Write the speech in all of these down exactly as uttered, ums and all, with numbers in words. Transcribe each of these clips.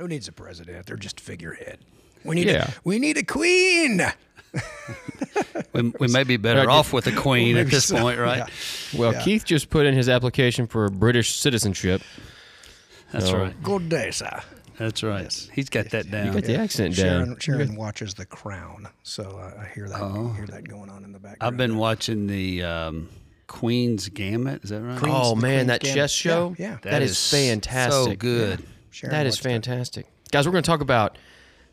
Who needs a president? They're just figurehead. We need yeah. a, we need a queen. we, we may be better right, off with a queen well, at this so. point, right? Yeah. Well, yeah. Keith just put in his application for British citizenship. That's so. right. Good day, sir. That's right. Yes. He's got that down. You got the yeah. accent Sharon, down. Sharon watches The Crown, so I hear that. Oh. I hear that going on in the background. I've been watching the um, Queen's Gambit. Is that right? Queen's, oh man, Queen's that Gambit. chess show. Yeah, yeah. That, that is, is fantastic. So good. Yeah. That is fantastic, that. guys. We're going to talk about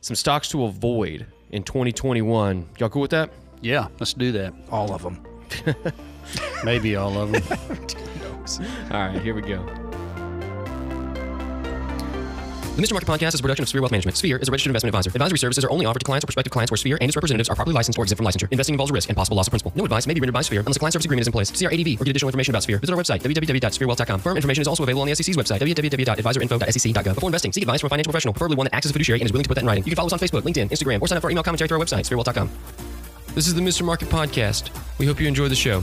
some stocks to avoid in twenty twenty-one. Y'all cool with that? Yeah, let's do that. All of them. Maybe all of them. All right, here we go. The Mister Market Podcast is a production of Sphere Wealth Management. Sphere is a registered investment advisor. Advisory services are only offered to clients or prospective clients where Sphere and its representatives are properly licensed or exempt from licensure. Investing involves risk and possible loss of principal. No advice may be rendered by Sphere unless a client service agreement is in place. See our A D V or get additional information about Sphere. Visit our website, w w w dot sphere wealth dot com. Firm information is also available on the S E C's website, w w w dot advisor info dot s e c dot gov. Before investing, seek advice from a financial professional, preferably one that acts as a fiduciary and is willing to put that in writing. You can follow us on Facebook, LinkedIn, Instagram, or sign up for our email commentary through our website, sphere wealth dot com. This is the Mister Market Podcast. We hope you enjoy the show.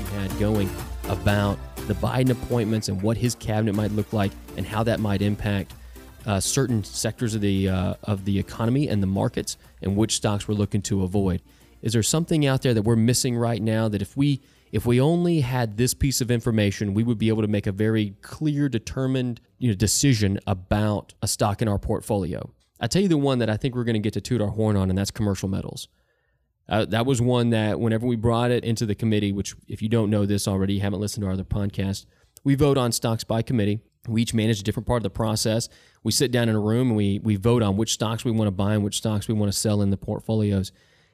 We had going about the Biden appointments and what his cabinet might look like and how that might impact uh, certain sectors of the uh, of the economy and the markets and which stocks we're looking to avoid. Is there something out there that we're missing right now that if we if we only had this piece of information, we would be able to make a very clear, determined you know, decision about a stock in our portfolio? I tell you the one that I think we're going to get to toot our horn on, and that's Commercial Metals. Uh, that was one that whenever we brought it into the committee, which if you don't know this already, you haven't listened to our other podcast, we vote on stocks by committee. We each manage a different part of the process. We sit down in a room and we we vote on which stocks we want to buy and which stocks we want to sell in the portfolios.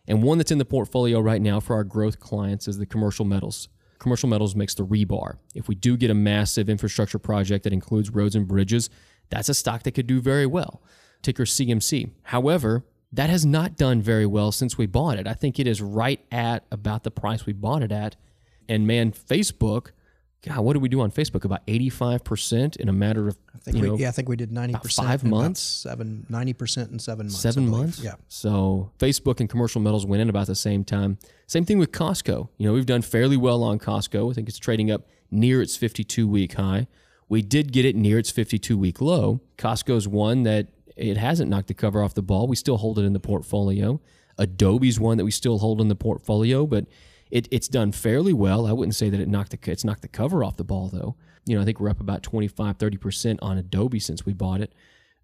And one that's in the portfolio right now for our growth clients is the Commercial Metals. Commercial Metals makes the rebar. If we do get a massive infrastructure project that includes roads and bridges, that's a stock that could do very well. Ticker C M C. However, that has not done very well since we bought it. I think it is right at about the price we bought it at. And man, Facebook, God, what did we do on Facebook? About eighty-five percent in a matter of, I think you we, know, yeah, I think we did ninety percent five in months, seven, ninety percent in seven months. Seven months? Yeah. So Facebook and Commercial Metals went in about the same time. Same thing with Costco. You know, we've done fairly well on Costco. I think it's trading up near its fifty-two week high. We did get it near its fifty-two week low. Costco's one that it hasn't knocked the cover off the ball. We still hold it in the portfolio. Adobe's one that we still hold in the portfolio, but it, it's done fairly well. I wouldn't say that it knocked the, it's knocked the cover off the ball, though. You know, I think we're up about twenty-five, thirty percent on Adobe since we bought it.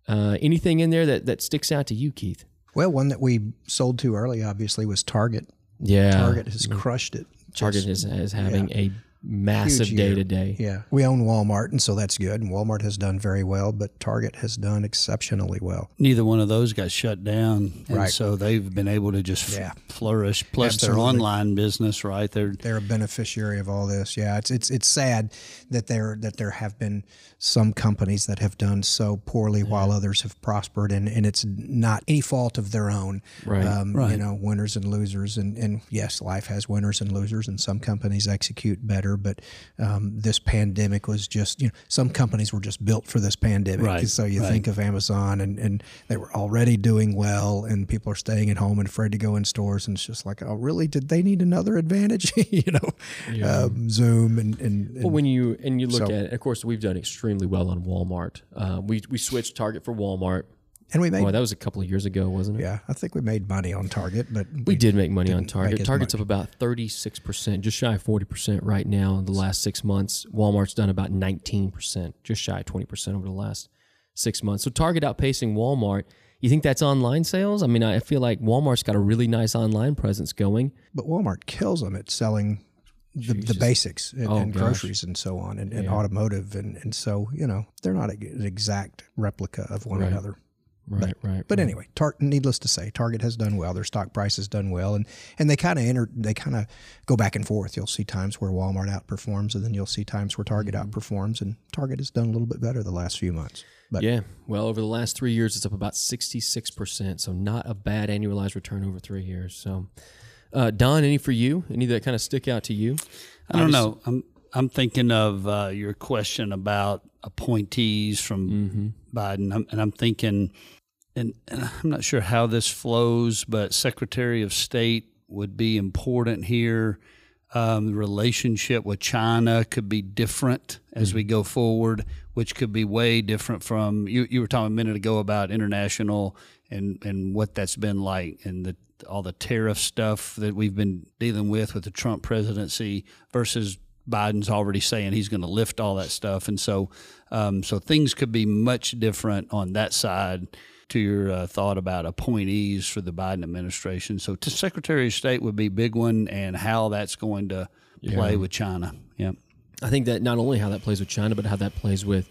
Uh, anything in there that, that sticks out to you, Keith? Well, one that we sold to early, obviously, was Target. Yeah. Target has I mean, crushed it. Target Just, is, is having yeah. a massive day-to-day. Yeah. We own Walmart, and so that's good. And Walmart has done very well, but Target has done exceptionally well. Neither one of those got shut down, and right. so they've been able to just yeah. flourish, plus Absolutely. their online business, right? They're they're a beneficiary of all this. Yeah, it's it's it's sad that there that there have been some companies that have done so poorly yeah. while others have prospered, and, and it's not any fault of their own. Right. Um, right. You know, winners and losers, and, and yes, life has winners and losers, and some companies execute better. But um, this pandemic was just, you know, some companies were just built for this pandemic. Right, so you right. think of Amazon, and, and they were already doing well, and people are staying at home and afraid to go in stores. And it's just like, oh, really? Did they need another advantage? you know, yeah. um, Zoom and, and, and well, when you and you look so, at, it, of course, we've done extremely well on Walmart. Uh, we we switched Target for Walmart. And we made, well, that was a couple of years ago, wasn't it? Yeah, I think we made money on Target, but we, we did make money on Target. Target's up about thirty-six percent, just shy of forty percent right now in the last six months. Walmart's done about nineteen percent, just shy of twenty percent over the last six months. So Target outpacing Walmart. You think that's online sales? I mean, I feel like Walmart's got a really nice online presence going. But Walmart kills them at selling The, the basics and, oh, and groceries and so on, and, and yeah. automotive, and, and so you know they're not an exact replica of one right. another. Right, but, right. But right. anyway, tar- needless to say, Target has done well. Their stock price has done well, and and they kind of enter. They kind of go back and forth. You'll see times where Walmart outperforms, and then you'll see times where Target mm-hmm. outperforms. And Target has done a little bit better the last few months. But yeah, well, over the last three years, it's up about sixty-six percent. So not a bad annualized return over three years. So, uh, Don, any for you? Any that kind of stick out to you? I don't Obviously. know. I'm I'm thinking of uh, your question about appointees from mm-hmm. Biden, and I'm thinking, and, and I'm not sure how this flows, but Secretary of State would be important here. Um, the relationship with China could be different as mm-hmm. we go forward, which could be way different from, you, you were talking a minute ago about international and, and what that's been like, and the, all the tariff stuff that we've been dealing with with the Trump presidency versus Biden's already saying he's going to lift all that stuff. And so um, so things could be much different on that side to your uh, thought about appointees for the Biden administration. So to Secretary of State would be a big one, and how that's going to play yeah. with China. Yeah, I think that not only how that plays with China, but how that plays with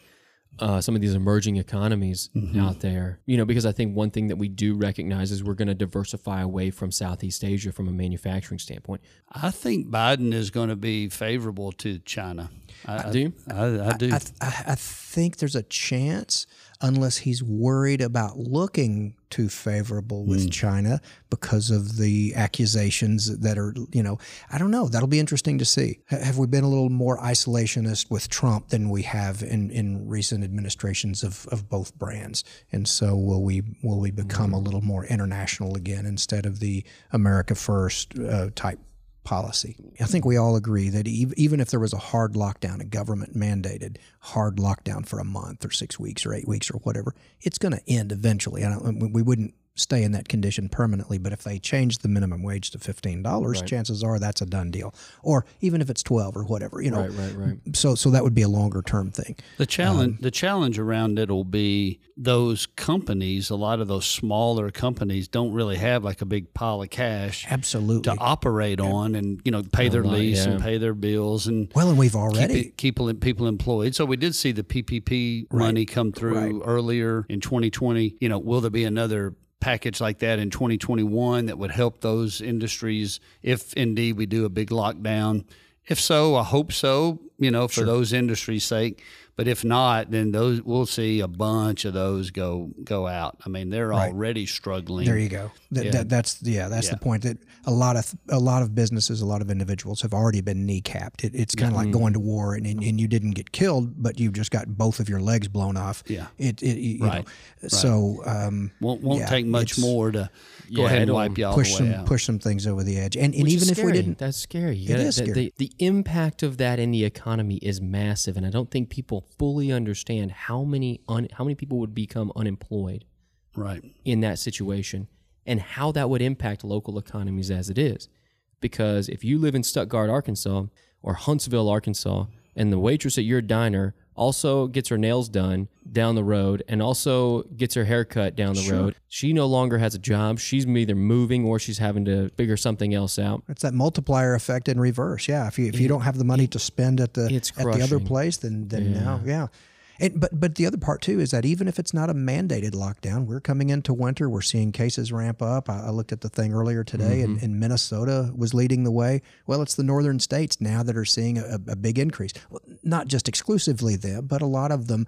uh, some of these emerging economies mm-hmm. out there. You know, because I think one thing that we do recognize is we're going to diversify away from Southeast Asia from a manufacturing standpoint. I think Biden is going to be favorable to China. I, I do. I, I, I do. I, I, I think there's a chance, unless he's worried about looking too favorable with mm. China because of the accusations that are, you know, I don't know. That'll be interesting to see. Have we been a little more isolationist with Trump than we have in, in recent administrations of, of both brands? And so will we will we become mm. a little more international again instead of the America First uh, type policy? I think we all agree that even if there was a hard lockdown, a government mandated hard lockdown for a month or six weeks or eight weeks or whatever, it's going to end eventually. I don't, we wouldn't stay in that condition permanently, but if they change the minimum wage to fifteen dollars, right. chances are that's a done deal. Or even if it's twelve or whatever, you know. Right, right, right. So, so that would be a longer term thing. The challenge, um, the challenge around it will be those companies. A lot of those smaller companies don't really have like a big pile of cash, absolutely, to operate yeah. on, and you know, pay their oh, lease yeah. and pay their bills, and well, and we've already keep, it, keep people employed. So we did see the P P P right. money come through right. earlier in twenty twenty. You know, will there be another package like that in twenty twenty-one that would help those industries if indeed we do a big lockdown? If so, I hope so, you know, for sure. those industries' sake. But if not, then those, we'll see a bunch of those go go out. I mean, they're right. already struggling. There you go. Th- yeah. Th- that's yeah, that's yeah. the point, that a lot of a lot of businesses, a lot of individuals have already been kneecapped. It, it's kind of mm-hmm. like going to war, and, and and you didn't get killed, but you've just got both of your legs blown off. Yeah. It, it you right. know. Right. So um, won't won't yeah, take much more to go yeah, ahead and wipe y'all push some out. push some things over the edge. And and Which even if we didn't, that's scary. You it gotta, is scary. The, the impact of that in the economy is massive, and I don't think people fully understand how many un, how many people would become unemployed, right, in that situation, and how that would impact local economies as it is. Because if you live in Stuttgart, Arkansas, or Huntsville, Arkansas, and the waitress at your diner also gets her nails done down the road and also gets her hair cut down the sure. road, she no longer has a job. She's either moving or she's having to figure something else out. It's that multiplier effect in reverse. Yeah. If you if it, you don't have the money it, to spend at the at the other place, then then yeah. now yeah. And, but but the other part, too, is that even if it's not a mandated lockdown, we're coming into winter. We're seeing cases ramp up. I, I looked at the thing earlier today, mm-hmm. and, and Minnesota was leading the way. Well, it's the northern states now that are seeing a, a big increase. Well, not just exclusively them, but a lot of them.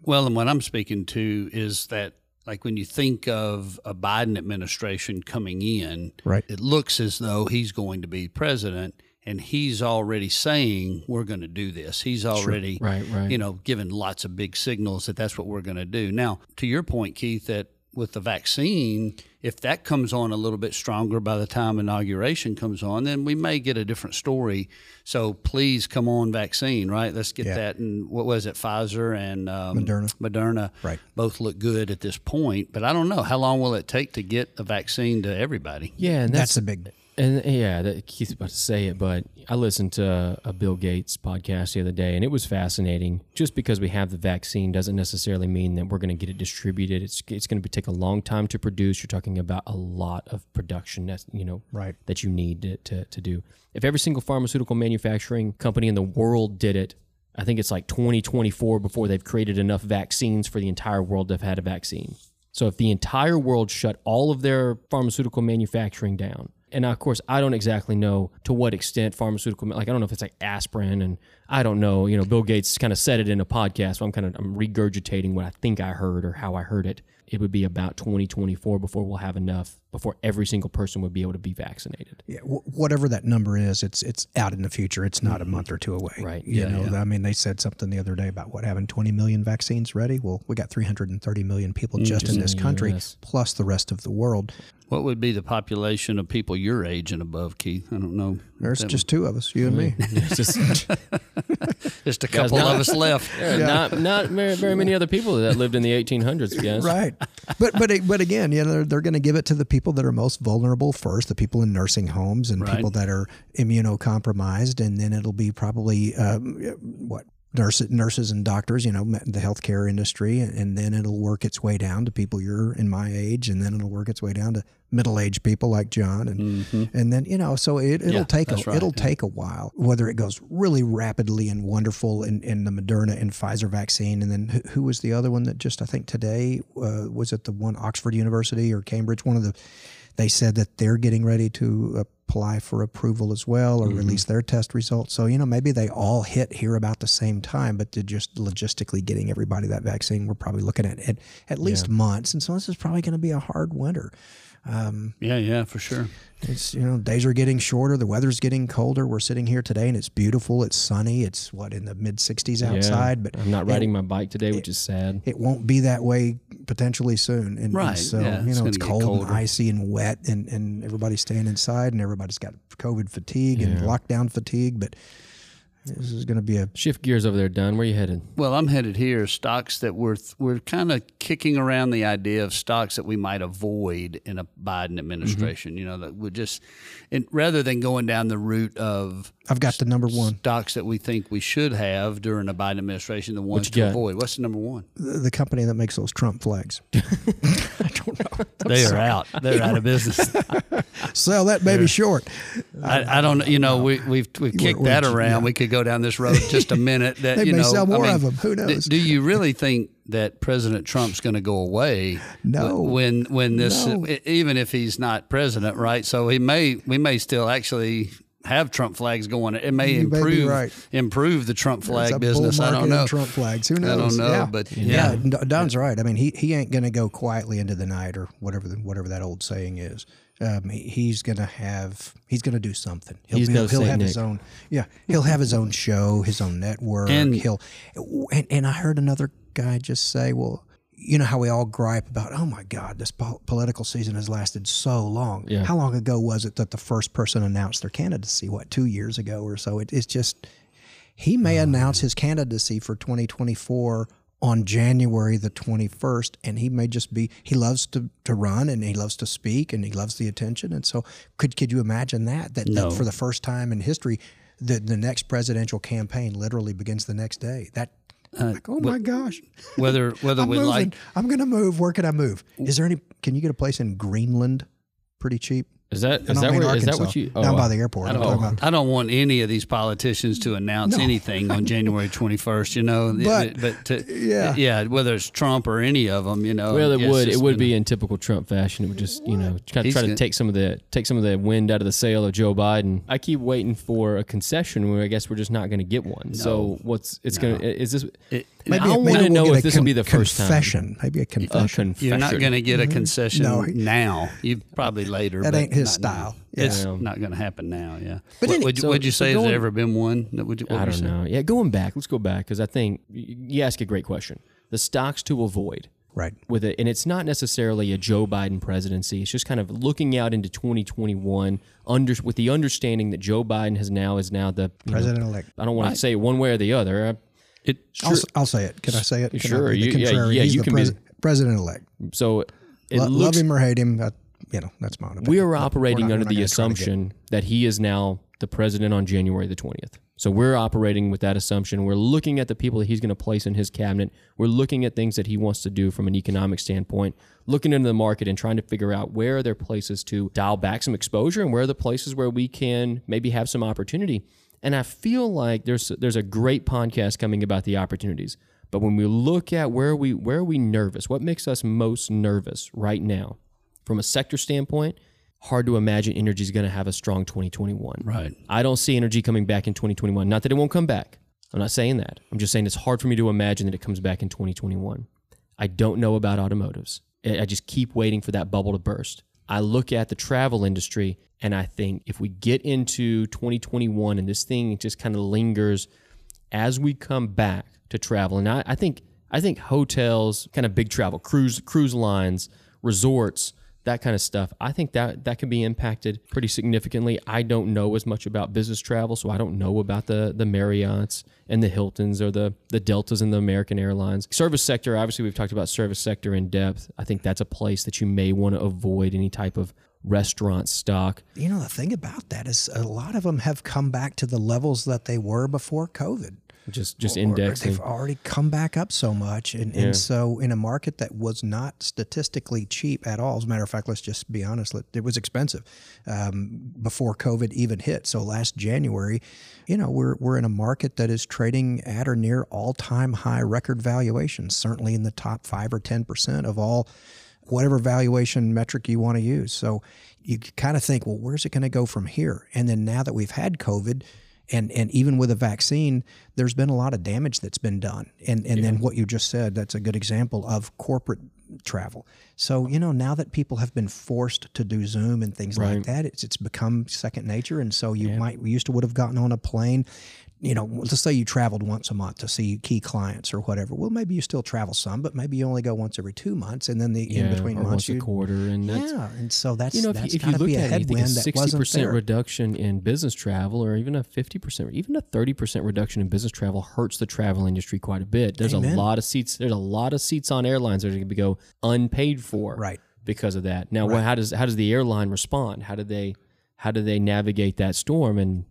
Well, and what I'm speaking to is that, like, when you think of a Biden administration coming in, right. it looks as though he's going to be president. And he's already saying we're going to do this. He's already, sure. right, right. you know, given lots of big signals that that's what we're going to do. Now, to your point, Keith, that with the vaccine, if that comes on a little bit stronger by the time inauguration comes on, then we may get a different story. So please come on, vaccine, right? Let's get yeah. that. And what was it, Pfizer and um, Moderna? Moderna, right? Both look good at this point, but I don't know how long will it take to get a vaccine to everybody. Yeah, and that's, that's a big. And yeah, that, Keith's about to say it, but I listened to a Bill Gates podcast the other day, and it was fascinating. Just because we have the vaccine doesn't necessarily mean that we're going to get it distributed. It's it's going to take a long time to produce. You're talking about a lot of production that's, you know, right. that you need to, to, to do. If every single pharmaceutical manufacturing company in the world did it, I think it's like twenty twenty-four before they've created enough vaccines for the entire world to have had a vaccine. So if the entire world shut all of their pharmaceutical manufacturing down, and of course, I don't exactly know to what extent pharmaceutical, like I don't know if it's like aspirin and I don't know, you know, Bill Gates kind of said it in a podcast, so I'm kind of I'm regurgitating what I think I heard or how I heard it. It would be about twenty twenty-four before we'll have enough, before every single person would be able to be vaccinated. Yeah, w- whatever that number is, it's it's out in the future. It's not mm-hmm. a month or two away. Right. You yeah, know, yeah. I mean, they said something the other day about what, having twenty million vaccines ready? Well, we got three hundred thirty million people just in this country, U S plus the rest of the world. What would be the population of people your age and above, Keith? I don't know. There's that just would... two of us, you and me. It's just, just a couple not, of us left. Yeah. Not not very, very many other people that lived in the eighteen hundreds, guys. Right. but but but again, you know, they're, they're going to give it to the people that are most vulnerable first, the people in nursing homes and right. people that are immunocompromised, and then it'll be probably um, what nurses, nurses and doctors, you know, the healthcare industry, and then it'll work its way down to people your and my age, and then it'll work its way down to middle-aged people like John, and mm-hmm. and then you know, so it, it'll yeah, take a, right. it'll yeah. take a while. Whether it goes really rapidly and wonderful in, in the Moderna and Pfizer vaccine, and then who, who was the other one that just I think today uh, was it the one Oxford University or Cambridge? One of the they said that they're getting ready to apply for approval as well, or mm-hmm. release their test results. So you know, maybe they all hit here about the same time, but to just logistically getting everybody that vaccine, we're probably looking at at, at least yeah. months, and so this is probably going to be a hard winter. Um, yeah, yeah, for sure. It's, you know, days are getting shorter. The weather's getting colder. We're sitting here today and it's beautiful. It's sunny. It's what, in the mid sixties outside, yeah, but I'm not riding it, my bike today, it, which is sad. It won't be that way potentially soon. And, right. and so, yeah, you know, it's, it's cold and icy and wet and, and everybody's staying inside and everybody's got COVID fatigue yeah. and lockdown fatigue, but this is going to be a... Shift gears over there, Don. Where are you headed? Well, I'm headed here. Stocks that we're th- we're kind of kicking around the idea of stocks that we might avoid in a Biden administration. Mm-hmm. You know, that we're just... And rather than going down the route of... I've got the number one. Stocks that we think we should have during a Biden administration, the ones to got? avoid. What's the number one? The, the company that makes those Trump flags. I don't know. I'm they sorry. are out. They're out of business. Sell that baby They're, short. I, I don't You know, we, we've, we've kicked were, that around. Yeah. We could go down this road just a minute. That they you may know, sell more I mean, of them. Who knows? Do, do you really think that President Trump's going to go away? No. When when this no. even if he's not president, right? So he may we may still actually have Trump flags going. It may you improve may right. improve the Trump flag business. I don't know. Trump flags. Who knows? I don't know. Yeah. But yeah. yeah, Don's right. I mean, he he ain't going to go quietly into the night or whatever the, whatever that old saying is. Um, he, he's gonna have. He's gonna do something. He'll, he's he'll, he'll have Nick. his own. Yeah, he'll have his own show, his own network. And he'll. And, and I heard another guy just say, "Well, you know how we all gripe about, oh my God, this po- political season has lasted so long. Yeah. How long ago was it that the first person announced their candidacy? What, two years ago or so? It, it's just. He may oh, announce man. his candidacy for twenty twenty-four." On January the twenty-first, and he may just be, he loves to, to run and he loves to speak and he loves the attention. And so could could you imagine that, that, no. that for the first time in history, the, the next presidential campaign literally begins the next day? That Uh, like, oh my wh- gosh! Whether whether we moving. like, I'm gonna move. Where can I move? Is there any? Can you get a place in Greenland, pretty cheap? Is that is that, where, is that what you? Oh, down by the airport. I don't, I'm about. I don't want any of these politicians to announce no. anything on January twenty-first. You know, but, but to, yeah, yeah, whether it's Trump or any of them, you know. Well, it would it would be know. in typical Trump fashion. It would just you know try, try to take some of the take some of the wind out of the sail of Joe Biden. I keep waiting for a concession where I guess we're just not going to get one. No. So what's it's no. going to is this? It, Maybe, I don't want to we'll know if this con- will be the first confession. time. Maybe a confession. A confession. You're not going to get a concession no. now. You probably later. That but ain't his style. Yeah. It's yeah. not going to happen now. Yeah. But what, any, would, so, would you say so going, has there ever been one? That would you, I don't know. Yeah, going back, let's go back because I think you ask a great question. The stocks to avoid, right? With it, and it's not necessarily a Joe Biden presidency. It's just kind of looking out into twenty twenty-one under with the understanding that Joe Biden has now is now the president-elect. I don't want right. to say one way or the other. I, It, sure. I'll, I'll say it. Can I say it? Can sure. I be the you, yeah, yeah, He's you the can pres- be the, president-elect. So, it Lo- looks, love him or hate him, I, you know, that's my opinion. We are operating not, under the assumption that he is now the president on January the twentieth. So we're operating with that assumption. We're looking at the people that he's going to place in his cabinet. We're looking at things that he wants to do from an economic standpoint, looking into the market and trying to figure out where are there places to dial back some exposure and where are the places where we can maybe have some opportunity. And I feel like there's there's a great podcast coming about the opportunities. But when we look at where we where are we nervous, what makes us most nervous right now, from a sector standpoint, hard to imagine energy is going to have a strong twenty twenty-one. Right. I don't see energy coming back in twenty twenty-one. Not that it won't come back. I'm not saying that. I'm just saying it's hard for me to imagine that it comes back in twenty twenty-one. I don't know about automotives. I just keep waiting for that bubble to burst. I look at the travel industry and I think if we get into twenty twenty-one and this thing just kind of lingers as we come back to travel, and I, I think I think hotels, kind of big travel, cruise cruise lines, resorts, that kind of stuff, I think that that can be impacted pretty significantly. I don't know as much about business travel, so I don't know about the the Marriotts and the Hiltons or the the Deltas and the American Airlines. Service sector, obviously we've talked about service sector in depth. I think that's a place that you may want to avoid any type of restaurant stock. You know, the thing about that is a lot of them have come back to the levels that they were before COVID. Just just or, indexing. They've already come back up so much. And, yeah. and so in a market that was not statistically cheap at all, as a matter of fact, let's just be honest, it was expensive um, before COVID even hit. So last January, you know, we're we're in a market that is trading at or near all-time high record valuations, certainly in the top five or ten percent of all, whatever valuation metric you want to use. So you kind of think, well, where's it going to go from here? And then now that we've had COVID, And and even with a vaccine, there's been a lot of damage that's been done. And and yeah. then what you just said, that's a good example of corporate travel. So, you know, now that people have been forced to do Zoom and things right. like that, it's it's become second nature. And so you yeah. might we used to would have gotten on a plane. You know, let's say you traveled once a month to see key clients or whatever. Well, maybe you still travel some, but maybe you only go once every two months, and then the yeah, in between or months once a quarter. And that's, yeah, and so that's you know that's if you, if you look at it, you think a sixty percent reduction in business travel, or even a fifty percent, even a thirty percent reduction in business travel hurts the travel industry quite a bit. There's Amen. a lot of seats. There's a lot of seats on airlines that are going to go unpaid for, right. because of that. Now, right. well, how does how does the airline respond? How do they how do they navigate that storm? And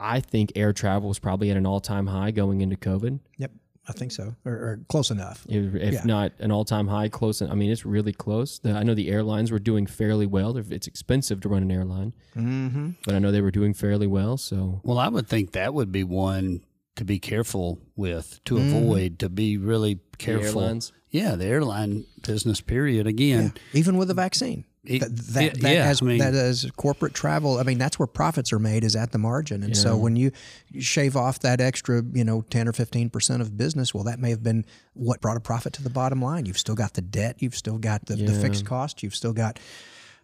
I think air travel was probably at an all-time high going into COVID. Yep, I think so, or, or close enough. If, if yeah. not an all-time high, close. I mean, it's really close. The, I know the airlines were doing fairly well. It's expensive to run an airline, mm-hmm. but I know they were doing fairly well. So, well, I would think that would be one to be careful with, to mm. avoid, to be really careful. The airlines? Yeah, the airline business, period, again. Yeah. Even with a vaccine. It, that that, yeah, has, I mean, that has corporate travel. I mean, that's where profits are made, is at the margin. And yeah. so when you shave off that extra, you know, ten or fifteen percent of business, well, that may have been what brought a profit to the bottom line. You've still got the debt. You've still got the, yeah. the fixed cost. You've still got,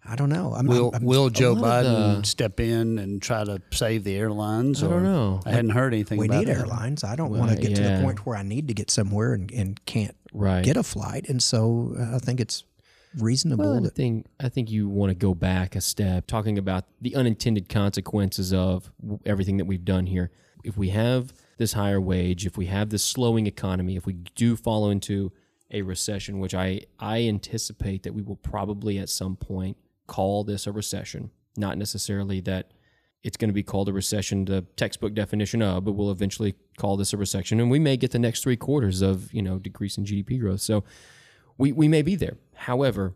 I don't know. I'm, will I'm, I'm, Will Joe Biden the, step in and try to save the airlines? I don't or, know. I hadn't heard anything we about that. We need airlines. I don't well, want to get yeah. to the point where I need to get somewhere and, and can't right. get a flight. And so I think it's reasonable. Well, I think I think you want to go back a step, talking about the unintended consequences of everything that we've done here. If we have this higher wage, if we have this slowing economy, if we do fall into a recession, which I, I anticipate that we will probably at some point call this a recession, not necessarily that it's going to be called a recession, the textbook definition of, but we'll eventually call this a recession. And we may get the next three quarters of, you know, decrease in G D P growth. So We we may be there. However,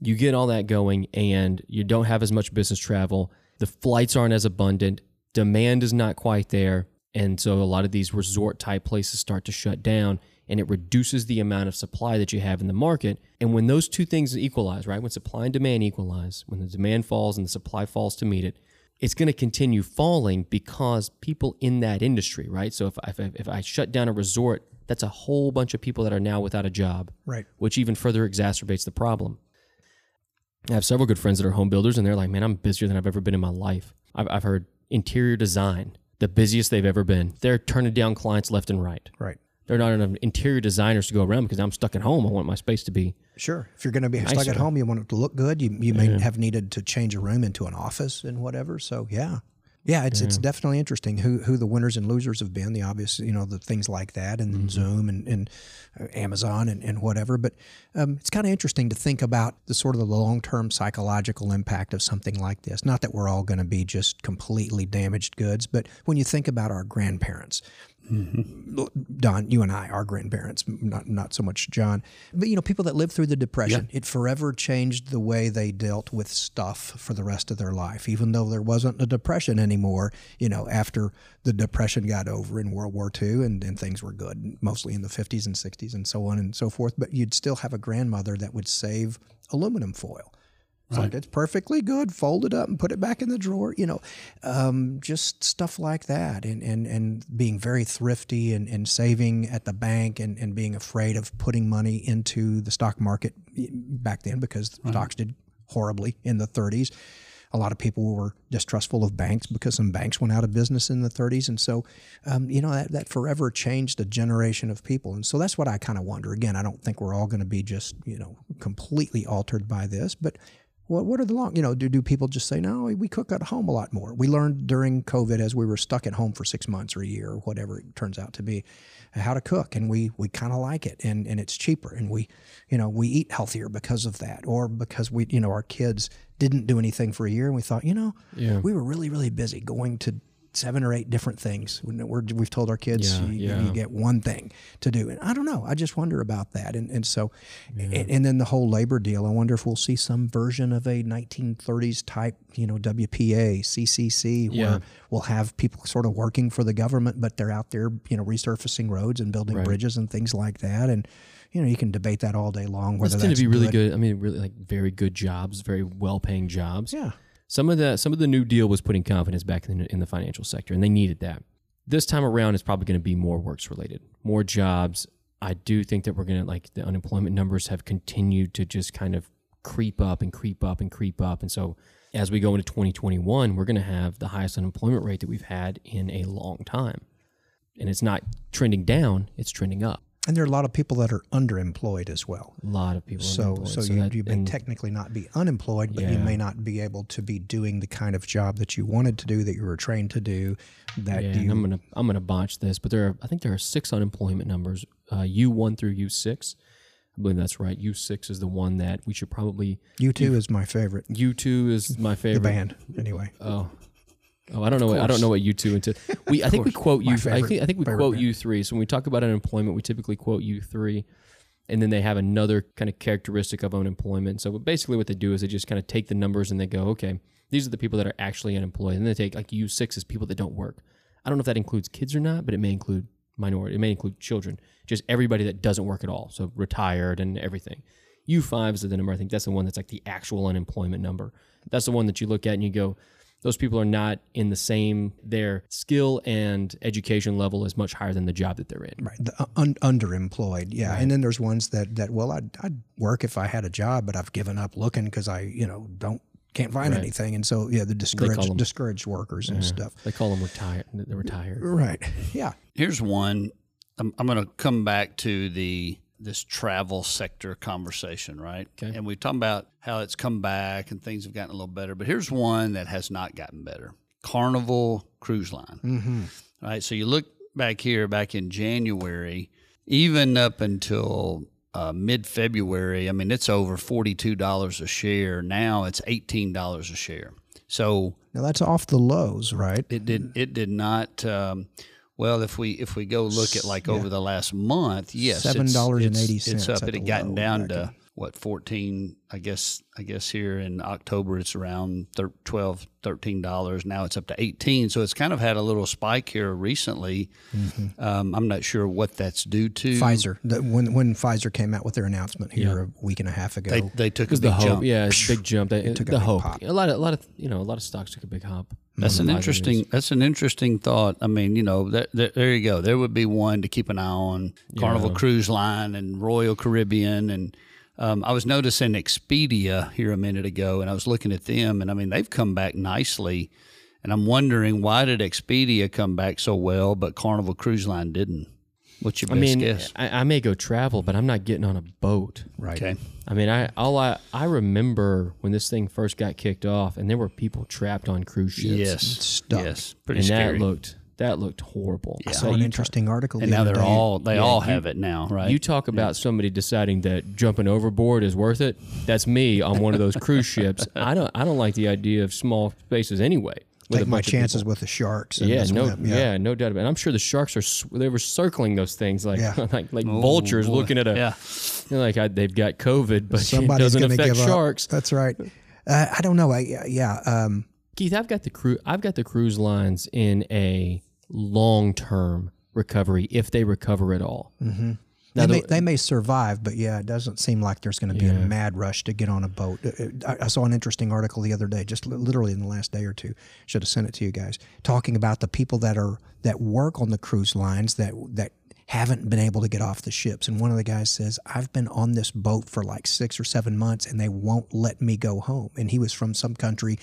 you get all that going and you don't have as much business travel. The flights aren't as abundant. Demand is not quite there. And so a lot of these resort type places start to shut down, and it reduces the amount of supply that you have in the market. And when those two things equalize, right? When supply and demand equalize, when the demand falls and the supply falls to meet it, it's going to continue falling because people in that industry, right? So if if, if I shut down a resort, that's a whole bunch of people that are now without a job, right? Which even further exacerbates the problem. I have several good friends that are home builders, and they're like, man, I'm busier than I've ever been in my life. I've, I've heard interior design, the busiest they've ever been. They're turning down clients left and right. Right. There are not enough interior designers to go around because I'm stuck at home. I want my space to be Sure. If you're going to be nicer. Stuck at home, you want it to look good. You, you may yeah. have needed to change a room into an office and whatever. So, yeah. Yeah, it's yeah. it's definitely interesting who who the winners and losers have been, the obvious, you know, the things like that, and mm-hmm. Zoom and, and Amazon and, and whatever. But um, it's kind of interesting to think about the sort of the long-term psychological impact of something like this. Not that we're all going to be just completely damaged goods, but when you think about our grandparents, mm-hmm. Don, you and I, our grandparents, not not so much John, but, you know, people that lived through the Depression, yeah. it forever changed the way they dealt with stuff for the rest of their life, even though there wasn't a Depression anymore, you know, after the Depression got over in World War Two, and, and things were good, mostly in the fifties and sixties and so on and so forth. But you'd still have a grandmother that would save aluminum foil It's right. like, it's perfectly good. Fold it up and put it back in the drawer. You know, um, just stuff like that, and and and being very thrifty and, and saving at the bank, and, and being afraid of putting money into the stock market back then because right. stocks did horribly in the thirties. A lot of people were distrustful of banks because some banks went out of business in the thirties. And so, um, you know, that, that forever changed a generation of people. And so that's what I kind of wonder. Again, I don't think we're all going to be just, you know, completely altered by this, but What, what are the long, you know, do, do people just say, no, we cook at home a lot more. We learned during COVID, as we were stuck at home for six months or a year or whatever it turns out to be, how to cook. And we, we kind of like it, and, and it's cheaper. And we, you know, we eat healthier because of that, or because we, you know, our kids didn't do anything for a year. And we thought, you know, yeah. we were really, really busy going to seven or eight different things. We're, we've told our kids, yeah, you, yeah. you get one thing to do. And I don't know. I just wonder about that. And and so, yeah. and, and then the whole labor deal, I wonder if we'll see some version of a nineteen thirties type, you know, W P A, C C C, yeah. where we'll have people sort of working for the government, but they're out there, you know, resurfacing roads and building right. bridges and things like that. And, you know, you can debate that all day long. Whether that's going to be really good. good. I mean, really like very good jobs, very well-paying jobs. Yeah. Some of the some of the New Deal was putting confidence back in the, in the financial sector, and they needed that. This time around, it's probably going to be more works related, more jobs. I do think that we're going to, like, the unemployment numbers have continued to just kind of creep up and creep up and creep up. And so as we go into twenty twenty-one, we're going to have the highest unemployment rate that we've had in a long time. And it's not trending down, it's trending up. And there are a lot of people that are underemployed as well. A lot of people so, underemployed. So, so you, that, you may and, technically not be unemployed, but yeah. you may not be able to be doing the kind of job that you wanted to do, that you were trained to do. That yeah, you, and I'm gonna I'm gonna botch this, but there are I think there are six unemployment numbers, uh, U one through U six. I believe that's right. U six is the one that we should probably. U two you, is my favorite. U two is my favorite. The band, anyway. Oh. Oh, I don't know. What, I don't know what U two into. We I think we quote U. Favorite, I think I think we quote man. U three. So when we talk about unemployment, we typically quote U three, and then they have another kind of characteristic of unemployment. So basically, what they do is they just kind of take the numbers and they go, okay, these are the people that are actually unemployed, and they take like U six is people that don't work. I don't know if that includes kids or not, but it may include minority. It may include children. Just everybody that doesn't work at all. So retired and everything. U five is the number. I think that's the one that's like the actual unemployment number. That's the one that you look at and you go, those people are not in the same, their skill and education level is much higher than the job that they're in. Right. The un- underemployed. Yeah. Right. And then there's ones that, that well, I'd, I'd work if I had a job, but I've given up looking because I, you know, don't, can't find right. anything. And so, yeah, the discouraged, them, discouraged workers yeah. and stuff. They call them retired. They're retired. Right. Yeah. Here's one. I'm, I'm going to come back to the this travel sector conversation, right? Okay. And we've talked about how it's come back and things have gotten a little better, but here's one that has not gotten better. Carnival Cruise Line. Mm-hmm. All right, so you look back here, back in January, even up until uh, mid-February, I mean, it's over forty-two dollars a share. Now it's eighteen dollars a share. So now that's off the lows, right? It did, it did not... Um, Well, if we if we go look at like yeah. over the last month, yes, seven dollars and eighty cents. It's up. It had gotten down to what fourteen? I guess I guess here in October it's around twelve, thirteen dollars. Now it's up to eighteen. So it's kind of had a little spike here recently. Mm-hmm. Um, I'm not sure what that's due to. Pfizer. The, when when Pfizer came out with their announcement here yeah. a week and a half ago, they, they took a big the hope. jump. Yeah, big jump. They, it took the a hope. Pop. A lot of a lot of you know a lot of stocks took a big hop. That's an interesting. That's an interesting thought. I mean, you know, there, there, there you go. There would be one to keep an eye on: Carnival yeah. Cruise Line and Royal Caribbean. And um, I was noticing Expedia here a minute ago, and I was looking at them, and I mean, they've come back nicely. And I'm wondering why did Expedia come back so well, but Carnival Cruise Line didn't. What's your best I mean, guess? I, I may go travel, but I'm not getting on a boat. Right. Okay. I mean, I all I, I remember when this thing first got kicked off, and there were people trapped on cruise ships. Yes. Stuck. Yes. Pretty and scary. And that looked that looked horrible. Yeah. I saw an interesting article. And now they're all they yeah, all have you, it now, right? You talk about yeah. somebody deciding that jumping overboard is worth it. That's me on one of those cruise ships. I don't I don't like the idea of small spaces anyway. Take my chances with the sharks. And yeah, no, yeah. yeah, no doubt about it. And I'm sure the sharks are. They were circling those things like yeah. like, like oh, vultures boy. looking at a. Yeah. You know, like I, they've got COVID, but somebody's it doesn't gonna affect give sharks. Up. That's right. Uh, I don't know. I yeah. Um, Keith, I've got the cru- I've got the cruise lines in a long term recovery if they recover at all. Mm-hmm. Now, they, may, they may survive, but yeah, it doesn't seem like there's going to be yeah. a mad rush to get on a boat. I, I saw an interesting article the other day, just literally in the last day or two. Should have sent it to you guys, talking about the people that are that work on the cruise lines that that haven't been able to get off the ships. And one of the guys says, I've been on this boat for like six or seven months and they won't let me go home. And he was from some country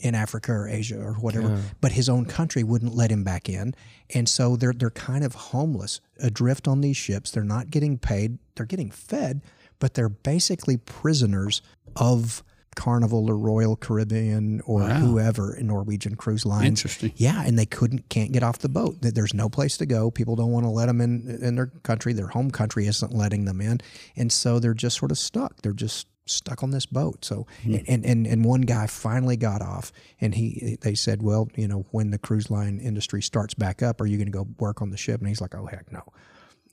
in Africa or Asia or whatever, yeah. but his own country wouldn't let him back in. And so they're, they're kind of homeless, adrift on these ships. They're not getting paid. They're getting fed, but they're basically prisoners of Carnival or Royal Caribbean or wow. whoever in Norwegian cruise lines. Interesting. Yeah, and they couldn't can't get off the boat. There's no place to go. People don't want to let them in in their country. Their home country isn't letting them in, and so they're just sort of stuck. They're just stuck on this boat. So hmm. and and and one guy finally got off, and he they said, well, you know, when the cruise line industry starts back up, are you going to go work on the ship? And he's like, oh heck no.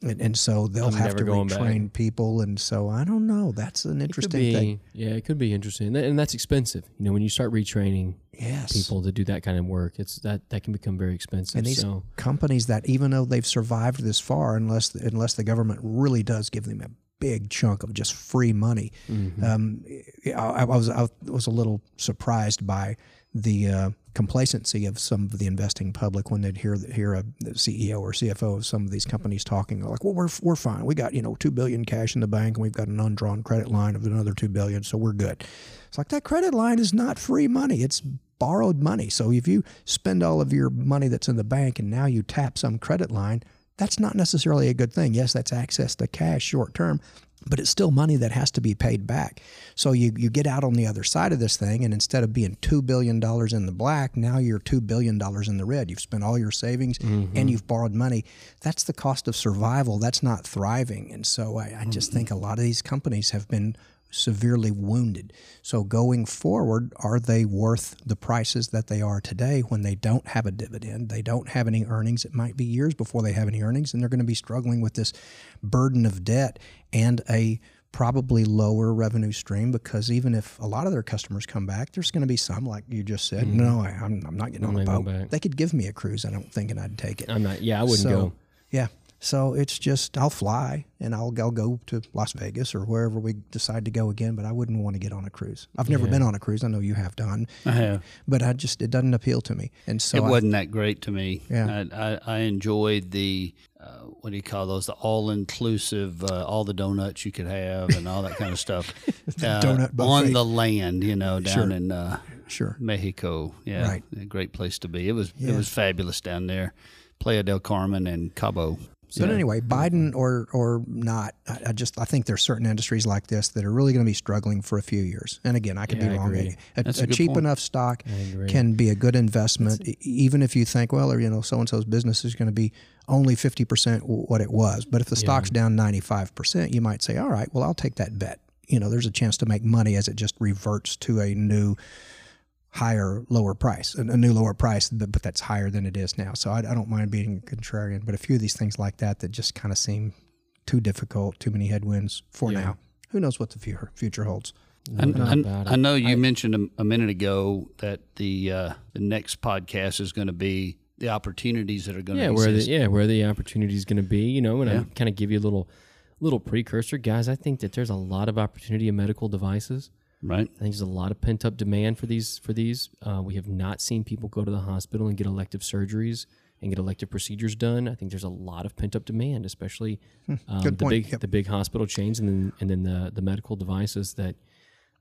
And, and so they'll I'm have to retrain back. people. And so I don't know. That's an interesting be, thing. Yeah, it could be interesting. And, that, and that's expensive. You know, when you start retraining yes. people to do that kind of work, it's that, that can become very expensive. And these so. companies that, even though they've survived this far, unless, unless the government really does give them a big chunk of just free money, mm-hmm. um, I, I, was, I was a little surprised by the uh, complacency of some of the investing public when they'd hear hear a C E O or C F O of some of these companies talking like, well, we're we're fine. We got, you know, two billion cash in the bank, and we've got an undrawn credit line of another two billion, so we're good. It's like, that credit line is not free money; it's borrowed money. So if you spend all of your money that's in the bank and now you tap some credit line, that's not necessarily a good thing. Yes, that's access to cash short term, but it's still money that has to be paid back. So you, you get out on the other side of this thing, and instead of being two billion dollars in the black, now you're two billion dollars in the red. You've spent all your savings, mm-hmm. and you've borrowed money. That's the cost of survival. That's not thriving. And so I, I just mm-hmm. think a lot of these companies have been severely wounded. So going forward, are they worth the prices that they are today when they don't have a dividend? They don't have any earnings. It might be years before they have any earnings, and they're going to be struggling with this burden of debt and a probably lower revenue stream, because even if a lot of their customers come back, there's going to be some, like you just said, mm-hmm. no, I, I'm, I'm not getting I'm on the boat. Back. They could give me a cruise. I don't think, and I'd take it. I'm not. Yeah, I wouldn't so, go. Yeah. So it's just, I'll fly and I'll, I'll go to Las Vegas or wherever we decide to go again, but I wouldn't want to get on a cruise. I've never yeah. been on a cruise. I know you have done. I have. But I just, it doesn't appeal to me. And so It I, wasn't that great to me. Yeah. I, I, I enjoyed the, uh, what do you call those, the all-inclusive, uh, all the donuts you could have and all that kind of stuff. uh, donut buffet. On the land, you know, down sure. in uh, sure. Mexico. Yeah, right. A great place to be. It was, yeah. it was fabulous down there. Playa del Carmen and Cabo. So yeah. anyway, Biden or or not, I, I just I think there's certain industries like this that are really going to be struggling for a few years. And again, I could yeah, be I wrong. A, a, a, a cheap point. enough stock can be a good investment, That's even if you think, well, or, you know, so and so's business is going to be only fifty percent what it was. But if the yeah. stock's down ninety-five percent, you might say, all right, well, I'll take that bet. You know, there's a chance to make money as it just reverts to a new. higher, lower price, a new lower price, but that's higher than it is now. So I, I don't mind being a contrarian, but a few of these things like that that just kind of seem too difficult, too many headwinds for yeah. now. Who knows what the future, future holds? I, I, I know you I, mentioned a, a minute ago that the uh, the next podcast is going to be the opportunities that are going to yeah, exist. Where the, yeah, where the opportunity is going to be, you know, and yeah. I kind of give you a little, little precursor. Guys, I think that there's a lot of opportunity in medical devices. Right. I think there's a lot of pent-up demand for these. For these, uh, we have not seen people go to the hospital and get elective surgeries and get elective procedures done. I think there's a lot of pent-up demand, especially um, the big yep. the big hospital chains and then and then the the medical devices that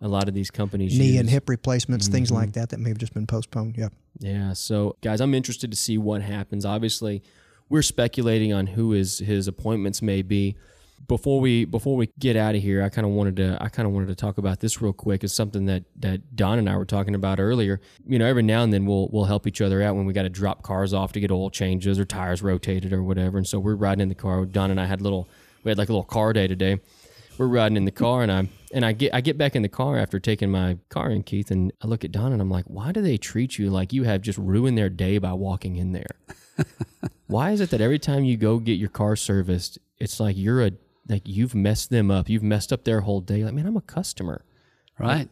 a lot of these companies knee use. and hip replacements, mm-hmm. things like that that may have just been postponed. Yeah. Yeah. So, guys, I'm interested to see what happens. Obviously, we're speculating on who his his appointments may be. Before we before we get out of here, I kind of wanted to I kind of wanted to talk about this real quick. It's something that, that Don and I were talking about earlier. You know, every now and then we'll we'll help each other out when we got to drop cars off to get oil changes or tires rotated or whatever. And so we're riding in the car. Don and I had little we had like a little car day today. We're riding in the car, and I and I get I get back in the car after taking my car in, Keith, and I look at Don and I'm like, why do they treat you like you have just ruined their day by walking in there? Why is it that every time you go get your car serviced, it's like you're a Like you've messed them up. You've messed up their whole day. Like, man, I'm a customer, right?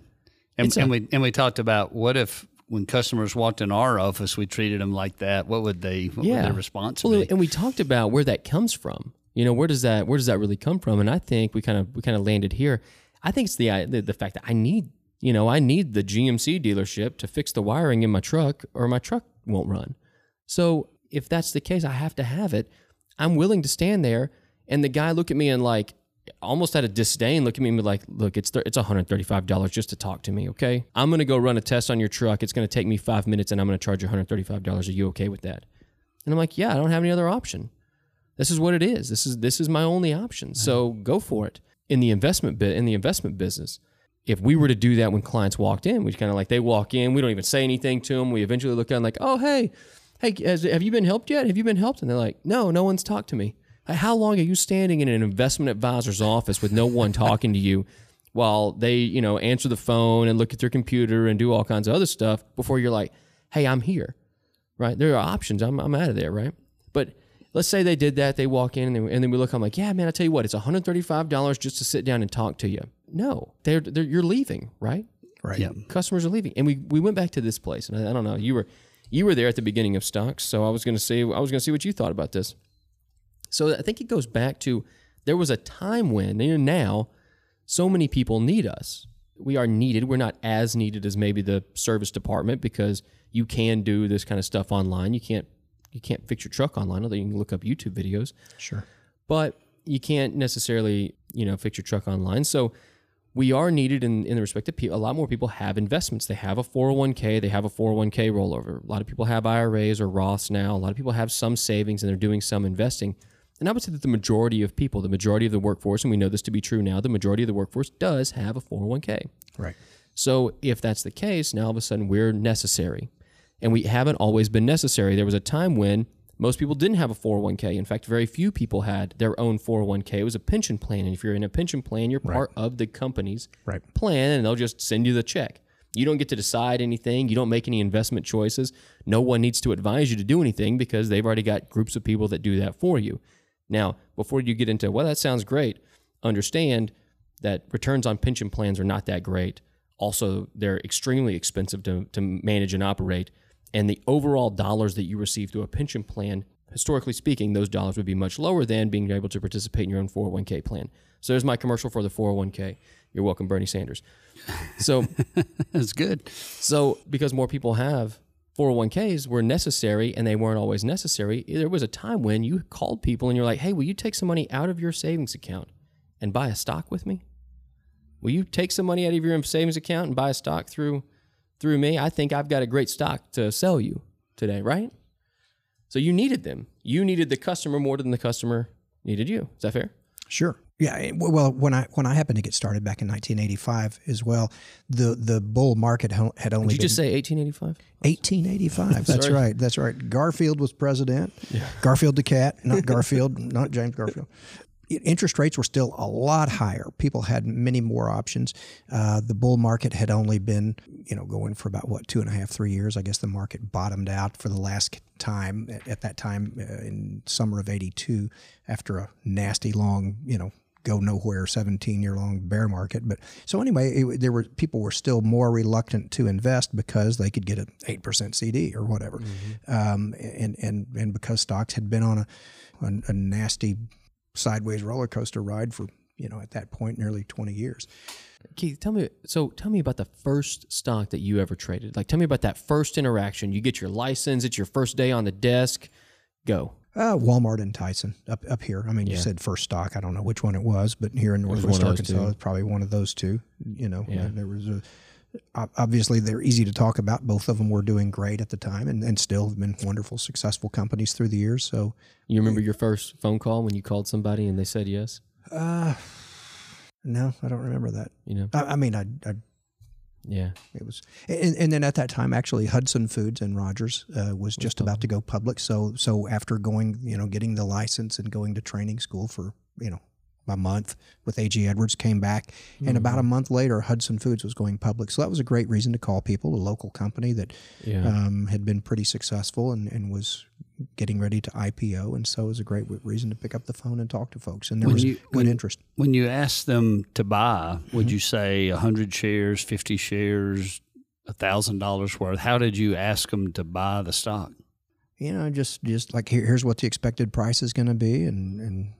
And, and a, we and we talked about what if when customers walked in our office, we treated them like that. What would they? What yeah. would their response well, be? And we talked about where that comes from. You know, where does that where does that really come from? And I think we kind of we kind of landed here. I think it's the, the the fact that I need you know I need the G M C dealership to fix the wiring in my truck, or my truck won't run. So if that's the case, I have to have it. I'm willing to stand there, and the guy look at me and like almost out of disdain look at me and be like, "Look, it's th- it's one hundred thirty-five dollars just to talk to me, okay? I'm gonna go run a test on your truck. It's gonna take me five minutes, and I'm gonna charge you one hundred thirty-five dollars. Are you okay with that?" And I'm like, "Yeah, I don't have any other option. This is what it is. This is this is my only option. So go for it." In the investment bit, in the investment business, if we were to do that when clients walked in, we kind of like they walk in, we don't even say anything to them. We eventually look at them like, "Oh, hey, hey, has, have you been helped yet? Have you been helped?" And they're like, "No, no one's talked to me." How long are you standing in an investment advisor's office with no one talking to you, while they, you know, answer the phone and look at their computer and do all kinds of other stuff before you're like, "Hey, I'm here," right? There are options. I'm I'm out of there, right? But let's say they did that. They walk in and, they, and then we look. I'm like, "Yeah, man, I tell you what, it's one hundred thirty-five dollars just to sit down and talk to you." No, they're, they're you're leaving, right? Right. Yeah. Customers are leaving, and we we went back to this place. And I, I don't know. You were you were there at the beginning of stocks, so I was going to see I was going to see what you thought about this. So I think it goes back to there was a time when, you know, now so many people need us. We are needed. We're not as needed as maybe the service department, because you can do this kind of stuff online. You can't. You can't fix your truck online, although you can look up YouTube videos. Sure. But you can't necessarily, you know, fix your truck online. So we are needed in, in the respect that pe- a lot more people have investments. They have a four oh one k, they have a four oh one k rollover. A lot of people have I R As or Roths now. A lot of people have some savings and they're doing some investing. And I would say that the majority of people, the majority of the workforce, and we know this to be true now, the majority of the workforce does have a four oh one k. Right. So if that's the case, now all of a sudden we're necessary. And we haven't always been necessary. There was a time when most people didn't have a four oh one k. In fact, very few people had their own four oh one k. It was a pension plan. And if you're in a pension plan, you're right. part of the company's right. plan, and they'll just send you the check. You don't get to decide anything. You don't make any investment choices. No one needs to advise you to do anything because they've already got groups of people that do that for you. Now, before you get into, well, that sounds great, understand that returns on pension plans are not that great. Also, they're extremely expensive to, to manage and operate. And the overall dollars that you receive through a pension plan, historically speaking, those dollars would be much lower than being able to participate in your own four oh one k plan. So there's my commercial for the four oh one k. You're welcome, Bernie Sanders. So that's good. So because more people have four oh one k's were necessary, and they weren't always necessary. There was a time when you called people and you're like, "Hey, will you take some money out of your savings account and buy a stock with me? Will you take some money out of your savings account and buy a stock through... Through me, I think I've got a great stock to sell you today," right? So you needed them. You needed the customer more than the customer needed you. Is that fair? Sure. Yeah. Well, when I when I happened to get started back in nineteen eighty-five as well, the the bull market had only. Did you been, just say eighteen eighty-five? eighteen eighty-five. That's right. That's right. Garfield was president. Yeah. Garfield the cat, not Garfield, not James Garfield. Interest rates were still a lot higher. People had many more options. Uh, the bull market had only been, you know, going for about, what, two and a half, three years. I guess the market bottomed out for the last time at, at that time uh, in summer of eighty-two after a nasty long, you know, go nowhere seventeen-year-long bear market. But so anyway, it, there were people were still more reluctant to invest because they could get an eight percent C D or whatever. Mm-hmm. Um, and, and, and because stocks had been on a, on a nasty sideways roller coaster ride for, you know, at that point nearly twenty years. Keith, tell me so tell me about the first stock that you ever traded. Like, tell me about that first interaction. You get your license, it's your first day on the desk. Go. Uh, Walmart and Tyson up up here. I mean, yeah. You said first stock. I don't know which one it was, but here in Northwest Arkansas, it's probably one of those two. You know, yeah. there was a Obviously, they're easy to talk about. Both of them were doing great at the time and, and still have been wonderful, successful companies through the years. So, you remember your first phone call when you called somebody and they said yes? Uh, no, I don't remember that. You know, I, I mean, I, I, yeah, it was. And, and then at that time, actually, Hudson Foods and Rogers uh, was just about to go public. So, so after going, you know, getting the license and going to training school for, you know, a month with A G Edwards, came back, and mm-hmm. about a month later, Hudson Foods was going public. So that was a great reason to call people, a local company that yeah. um, had been pretty successful and, and was getting ready to I P O. And so it was a great reason to pick up the phone and talk to folks. And there when was you, good when, interest. When you asked them to buy, would mm-hmm. you say one hundred shares, fifty shares, one thousand dollars worth? How did you ask them to buy the stock? you know, just just like here, here's what the expected price is going to be, and and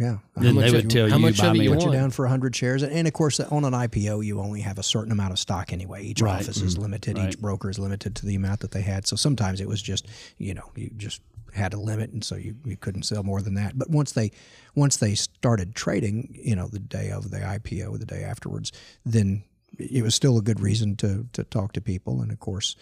yeah, then they would tell you how much of it you want. Put you down for a hundred shares, and, and of course on an I P O you only have a certain amount of stock anyway. Each right. office mm-hmm. is limited, right. each broker is limited to the amount that they had. So sometimes it was just, you know, you just had a limit, and so you, you couldn't sell more than that. But once they once they started trading, you know, the day of the I P O, the day afterwards, then it was still a good reason to to talk to people, and of course.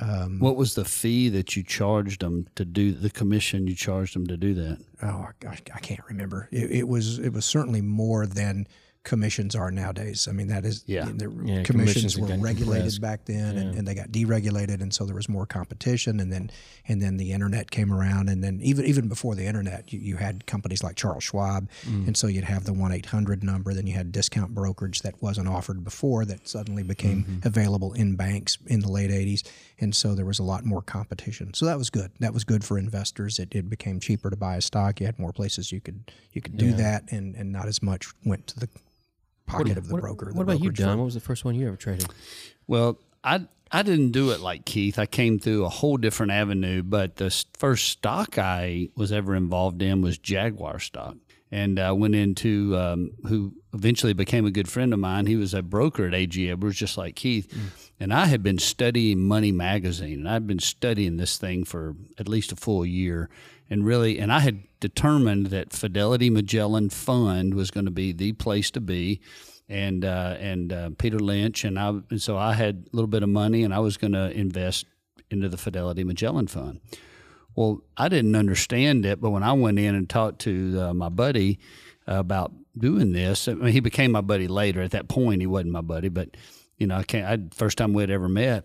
Um, what was the fee that you charged them to do the commission you charged them to do that? Oh gosh, I can't remember. It, it was it was certainly more than commissions are nowadays. I mean, that is yeah. the, yeah, commissions, commissions were regulated compressed. back then, yeah. and, and they got deregulated, and so there was more competition. And then and then the internet came around, and then even even before the internet, you, you had companies like Charles Schwab, mm. and so you'd have the one eight hundred number. Then you had discount brokerage that wasn't offered before that suddenly became mm-hmm. available in banks in the late eighties, and so there was a lot more competition. So that was good. That was good for investors. It, it became cheaper to buy a stock. You had more places you could you could do yeah. that, and and not as much went to the pocket what, of the what, broker. What, the what about you, Don? What was the first one you ever traded? Well, I I didn't do it like Keith. I came through a whole different avenue, but the first stock I was ever involved in was Jaguar stock. And I went into um, who eventually became a good friend of mine. He was a broker at A G Edwards, just like Keith. Mm. And I had been studying Money Magazine, and I'd been studying this thing for at least a full year. And really, and I had determined that Fidelity Magellan Fund was going to be the place to be, and uh, and uh, Peter Lynch, and I. And so I had a little bit of money, and I was going to invest into the Fidelity Magellan Fund. Well, I didn't understand it, but when I went in and talked to uh, my buddy about doing this, I mean, he became my buddy later. At that point, he wasn't my buddy, but you know, I can't. I, first time we'd ever met,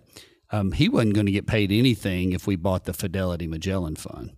um, he wasn't going to get paid anything if we bought the Fidelity Magellan Fund.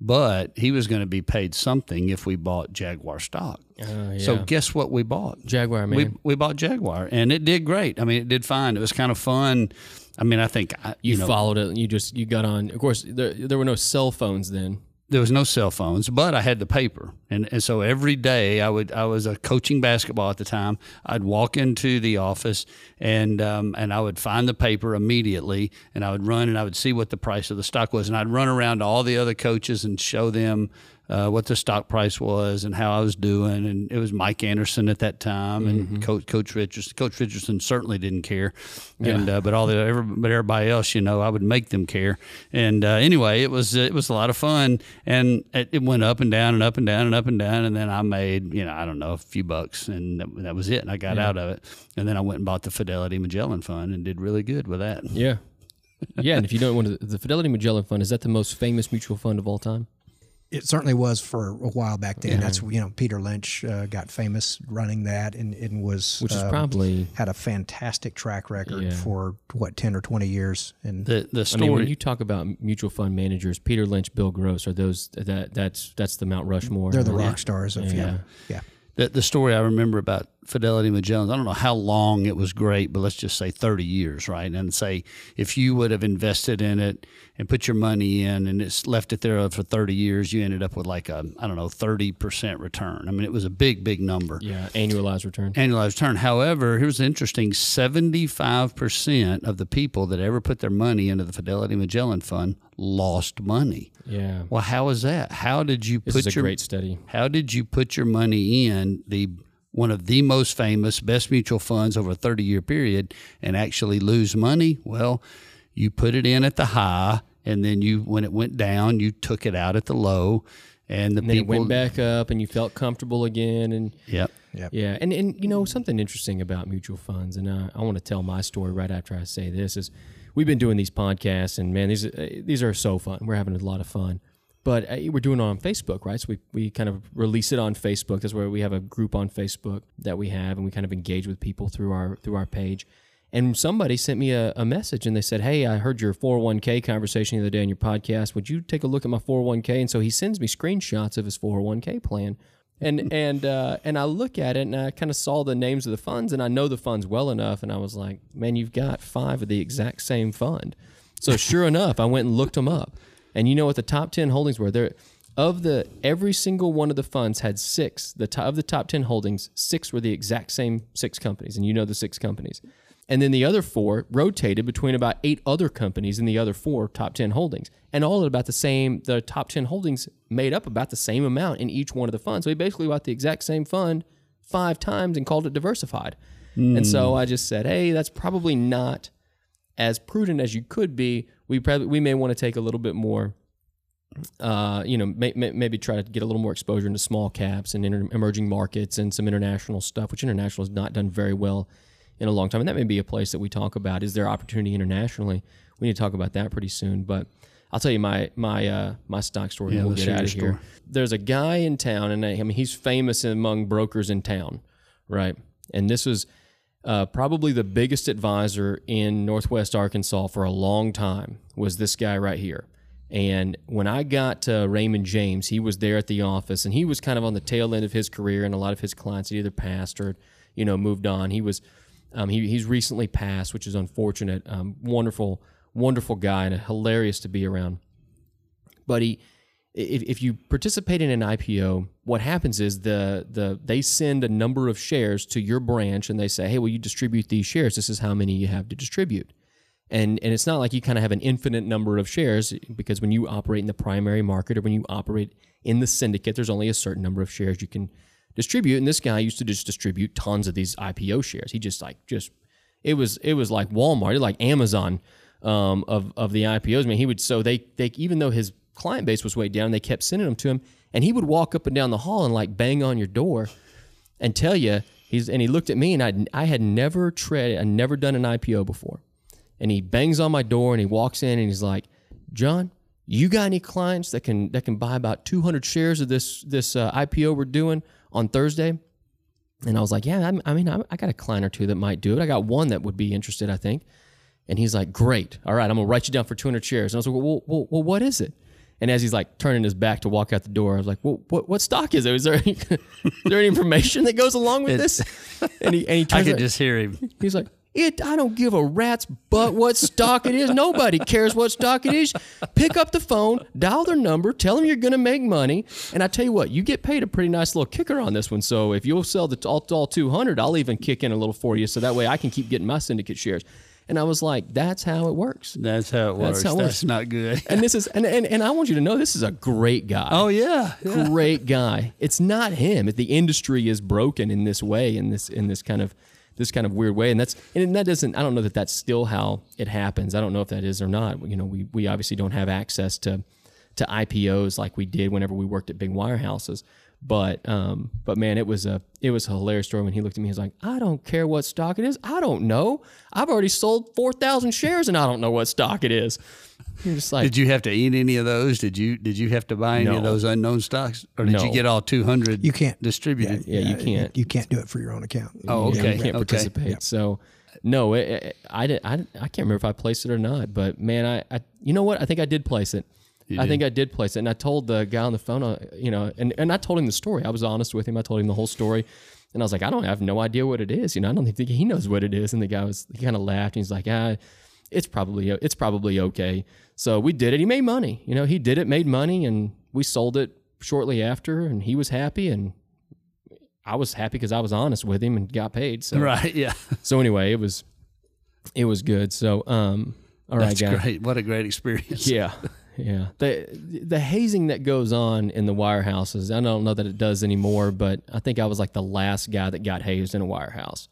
But he was going to be paid something if we bought Jaguar stock. Uh, yeah. So guess what we bought? Jaguar, man. We, we bought Jaguar, and it did great. I mean, it did fine. It was kind of fun. I mean, I think I, you, you know, followed it. And you just you got on. Of course, there, there were no cell phones then. There was no cell phones, but I had the paper, and and so every day I would I was uh, coaching basketball at the time. I'd walk into the office, and um, and I would find the paper immediately, and I would run and I would see what the price of the stock was, and I'd run around to all the other coaches and show them uh, what the stock price was and how I was doing. And it was Mike Anderson at that time, and mm-hmm. Coach Coach Richardson. Coach Richardson certainly didn't care, yeah. and uh, but all the every, but everybody else, you know, I would make them care. And uh, anyway, it was it was a lot of fun. And it went up and down and up and down and up and down. And then I made, you know, I don't know, a few bucks. And that was it. And I got yeah. out of it. And then I went and bought the Fidelity Magellan Fund and did really good with that. Yeah. Yeah. And if you don't want to, the Fidelity Magellan Fund, is that the most famous mutual fund of all time? It certainly was for a while back then. Yeah. That's, you know, Peter Lynch uh, got famous running that, and, and was which is um, probably had a fantastic track record yeah. for what ten or twenty years. And the the story I mean, when you talk about mutual fund managers, Peter Lynch, Bill Gross, are those that that's that's the Mount Rushmore. They're the right? rock stars of yeah. yeah. yeah. The the story I remember about Fidelity Magellan, I don't know how long it was great, but let's just say thirty years, right? And say if you would have invested in it and put your money in and it's left it there for thirty years, you ended up with like a, I don't know, thirty percent return. I mean, it was a big, big number. Yeah, annualized return. Annualized return. However, here's the interesting, seventy-five percent of the people that ever put their money into the Fidelity Magellan Fund lost money. Yeah. Well, how is that? How did you put your— This is a great study. How did you put your money in the— one of the most famous, best mutual funds over a thirty-year period, and actually lose money? Well, you put it in at the high, and then you, when it went down, you took it out at the low, and the and then people it went back up, and you felt comfortable again, and yep, yep. yeah, and and you know something interesting about mutual funds, and I, I want to tell my story right after I say this is, we've been doing these podcasts, and man, these these are so fun. We're having a lot of fun. But we're doing it on Facebook, right? So we, we kind of release it on Facebook. That's where we have a group on Facebook that we have, and we kind of engage with people through our through our page. And somebody sent me a, a message, and they said, hey, I heard your four oh one k conversation the other day on your podcast. Would you take a look at my four oh one k? And so he sends me screenshots of his four oh one k plan. And and uh, and I look at it, and I kind of saw the names of the funds, and I know the funds well enough. And I was like, man, you've got five of the exact same fund. So sure enough, I went and looked them up. And you know what the top ten holdings were? There, of the every single one of the funds had six. The top, of the top ten holdings, six were the exact same six companies, and you know the six companies. And then the other four rotated between about eight other companies in the other four top ten holdings. And all at about the same, the top ten holdings made up about the same amount in each one of the funds. So we basically bought the exact same fund five times and called it diversified. Mm. And so I just said, hey, that's probably not as prudent as you could be. We probably, we may want to take a little bit more, uh, you know, may, may, maybe try to get a little more exposure into small caps and inter- emerging markets and some international stuff, which international has not done very well in a long time. And that may be a place that we talk about. Is there opportunity internationally? We need to talk about that pretty soon. But I'll tell you my my uh, my stock story, yeah, and we'll get out of here. Story. There's a guy in town, and I, I mean, he's famous among brokers in town, right? And this was uh, probably the biggest advisor in Northwest Arkansas for a long time, was this guy right here. And when I got to Raymond James, he was there at the office, and he was kind of on the tail end of his career, and a lot of his clients had either passed or, you know, moved on. He was... Um, he, he's recently passed, which is unfortunate. Um, wonderful, wonderful guy and hilarious to be around. But he, if, if you participate in an I P O, what happens is the the they send a number of shares to your branch, and they say, hey, will you distribute these shares? This is how many you have to distribute. And and it's not like you kind of have an infinite number of shares, because when you operate in the primary market or when you operate in the syndicate, there's only a certain number of shares you can distribute. And this guy used to just distribute tons of these I P O shares. He just like just it was it was like Walmart, like Amazon um, of of the I P Os. I mean, he would so they they even though his client base was way down, they kept sending them to him, and he would walk up and down the hall and like bang on your door and tell you he's and he looked at me, and I I had never traded, I never done an I P O before, and he bangs on my door and he walks in and he's like, John, you got any clients that can that can buy about two hundred shares of this this uh, I P O we're doing on Thursday? And I was like, yeah, I, I mean, I, I got a client or two that might do it. I got one that would be interested, I think. And he's like, great. All right, I'm going to write you down for two hundred shares. And I was like, well, well, well, what is it? And as he's like turning his back to walk out the door, I was like, well, what, what stock is it? Is there any, is there any information that goes along with this? And he, and he turns I could like, just hear him. He's like, It, I don't give a rat's butt what stock it is. Nobody cares what stock it is. Pick up the phone, dial their number, tell them you're going to make money. And I tell you what, you get paid a pretty nice little kicker on this one. So if you'll sell the all, all two hundred, I'll even kick in a little for you. So that way I can keep getting my syndicate shares. And I was like, that's how it works. That's how it works. That's, how it that's works. Not good. And this is, and, and, and I want you to know, this is a great guy. Oh, yeah. yeah. Great guy. It's not him. The industry is broken in this way, in this in this kind of, this kind of weird way. And that's, and that doesn't, I don't know that that's still how it happens. I don't know if that is or not. You know, we, we obviously don't have access to, to I P Os like we did whenever we worked at big wirehouses. But, um, but man, it was a, it was a hilarious story when he looked at me. He's like, I don't care what stock it is. I don't know. I've already sold four thousand shares and I don't know what stock it is. You're just like, did you have to eat any of those? Did you, did you have to buy any no. of those unknown stocks, or did no. you get all two hundred? You can't distribute it. Yeah, yeah, you can't, you, you can't do it for your own account. Oh, okay. Yeah, you can't participate. Okay. Yep. So no, it, it, I did. I, I can't remember if I placed it or not, but man, I, I you know what? I think I did place it. You I did. think I did place it. And I told the guy on the phone, you know, and, and I told him the story. I was honest with him. I told him the whole story. And I was like, I don't I have no idea what it is. You know, I don't think he knows what it is. And the guy was, he kind of laughed. And he's like, ah, it's probably, it's probably okay. So we did it. He made money. You know, he did it, made money, and we sold it shortly after, and he was happy. And I was happy because I was honest with him and got paid. So, right. Yeah. So anyway, it was, it was good. So, um, all That's right, guys. Great. What a great experience. Yeah. Yeah, the the hazing that goes on in the wirehouses, I don't know that it does anymore, but I think I was like the last guy that got hazed in a wirehouse,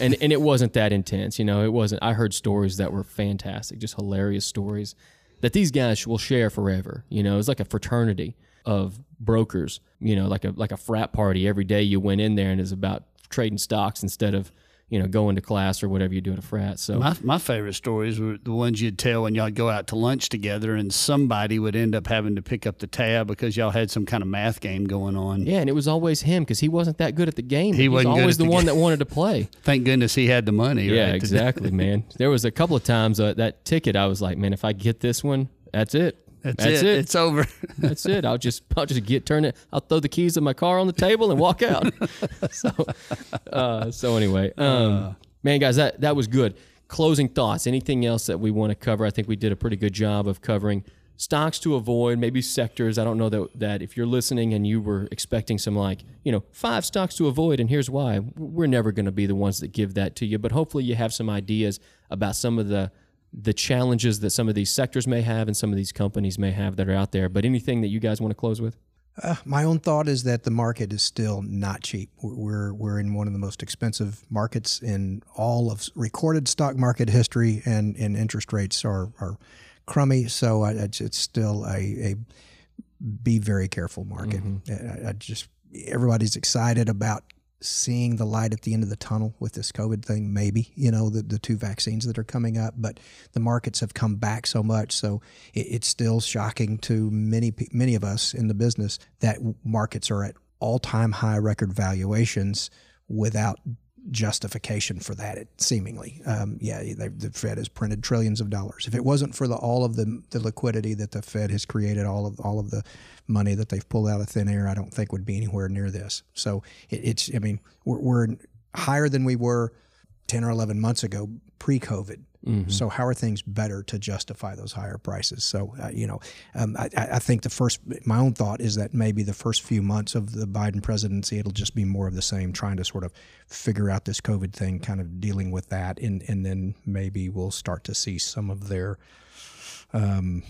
and and it wasn't that intense, you know. It wasn't. I heard stories that were fantastic, just hilarious stories that these guys will share forever. You know, it's like a fraternity of brokers. You know, like a like a frat party. Every day you went in there, and it's about trading stocks instead of, you know, going to class or whatever you do at a frat. So my, my favorite stories were the ones you'd tell when y'all go out to lunch together, and somebody would end up having to pick up the tab because y'all had some kind of math game going on. Yeah, and it was always him because he wasn't that good at the game. He, he was always the, the one game. that wanted to play. Thank goodness he had the money. Yeah, right? Exactly, man. There was a couple of times uh, that ticket, I was like, man, if I get this one, that's it. That's, that's it. it. It's over. That's it. I'll just, I'll just get turn it. I'll throw the keys of my car on the table and walk out. so, uh, so anyway, um, uh, man, guys, that, that was good. Closing thoughts. Anything else that we want to cover? I think we did a pretty good job of covering stocks to avoid, maybe sectors. I don't know that, that if you're listening and you were expecting some, like, you know, five stocks to avoid and here's why, we're never going to be the ones that give that to you. But hopefully you have some ideas about some of the the challenges that some of these sectors may have and some of these companies may have that are out there. But anything that you guys want to close with? Uh, my own thought is that the market is still not cheap. We're we're in one of the most expensive markets in all of recorded stock market history, and, and interest rates are, are crummy. So I, it's, it's still a, a be very careful market. Mm-hmm. I, I just everybody's excited about seeing the light at the end of the tunnel with this COVID thing, maybe, you know, the, the two vaccines that are coming up, but the markets have come back so much. So it, it's still shocking to many, many of us in the business that markets are at all-time high record valuations without justification for that, it seemingly. Um, yeah, they, the Fed has printed trillions of dollars. If it wasn't for the, all of the, the liquidity that the Fed has created, all of all of the money that they've pulled out of thin air, I don't think would be anywhere near this. So it, it's, I mean, we're, we're higher than we were ten or eleven months ago pre-COVID. Mm-hmm. So how are things better to justify those higher prices? So, uh, you know, um, I, I think the first, my own thought is that maybe the first few months of the Biden presidency, it'll just be more of the same, trying to sort of figure out this COVID thing, kind of dealing with that. And, and then maybe we'll start to see some of their um,